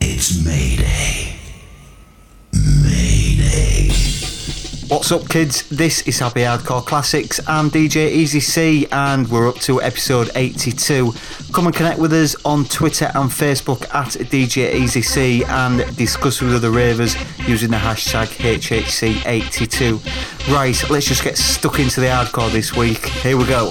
It's Mayday. Mayday. What's up, kids? This is Happy Hardcore Classics. I'm DJ EZC and we're up to episode 82. Come and connect with us on Twitter and Facebook at DJ EZC and discuss with other ravers using the hashtag HHC82. Right, let's just get stuck into the hardcore this week. Here we go.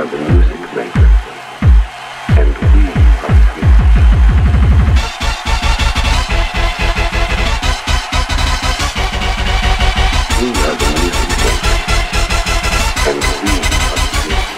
are the music makers, and we are free. We are the music makers, and we are free.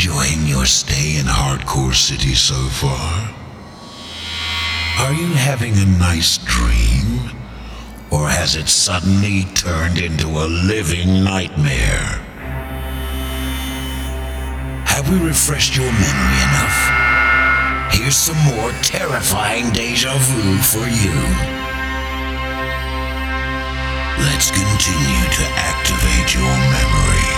enjoying your stay in Hardcore City so far? Are you having a nice dream? Or has it suddenly turned into a living nightmare? Have we refreshed your memory enough? Here's some more terrifying deja vu for you. Let's continue to activate your memory.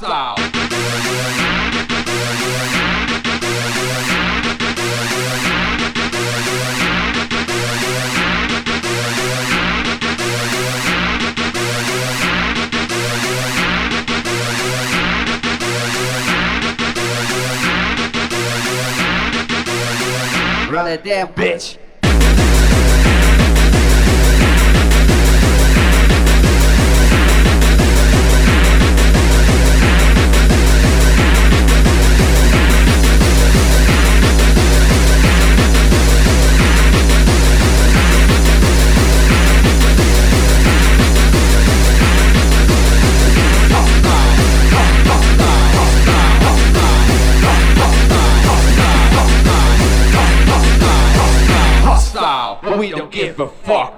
style. Run it down, bitch. But we don't give a fuck.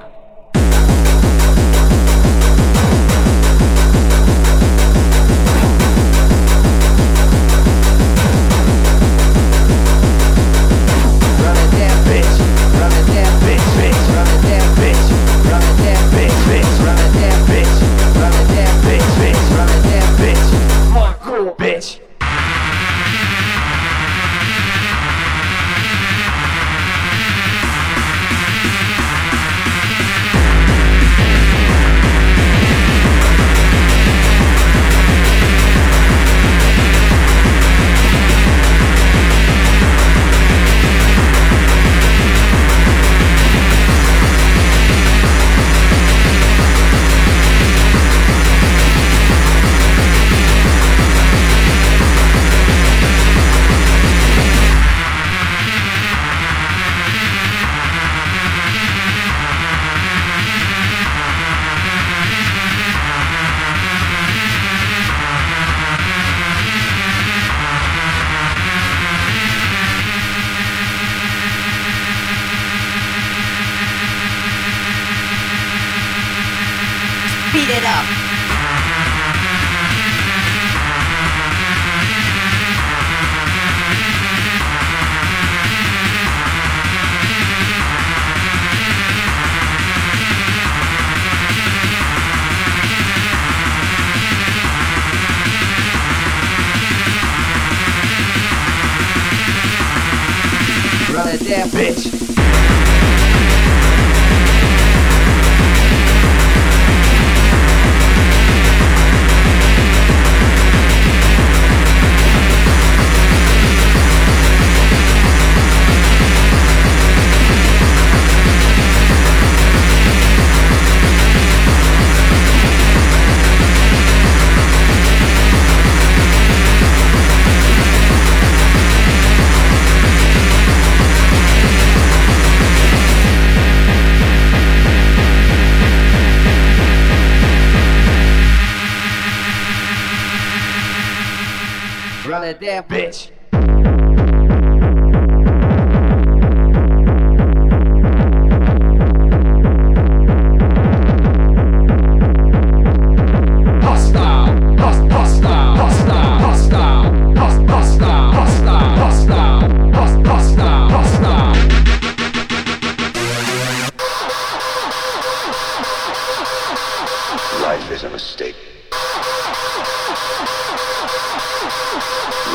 Damn bitch.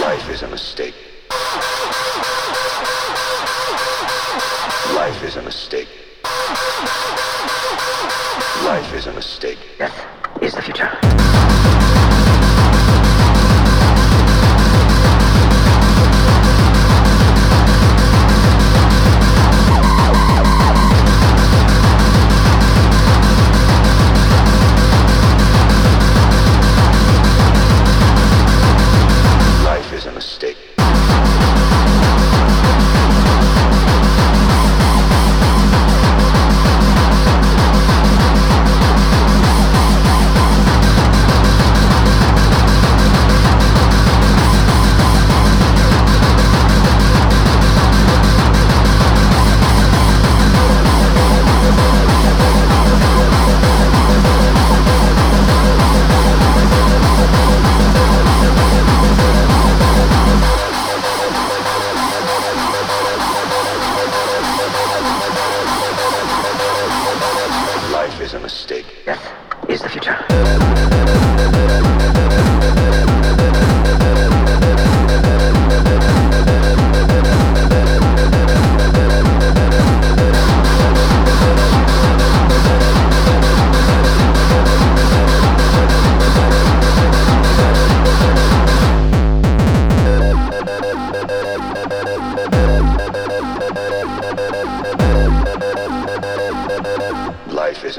Life is a mistake.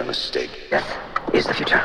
mistake. Death is the future.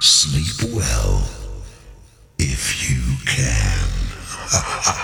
Sleep well, if you can.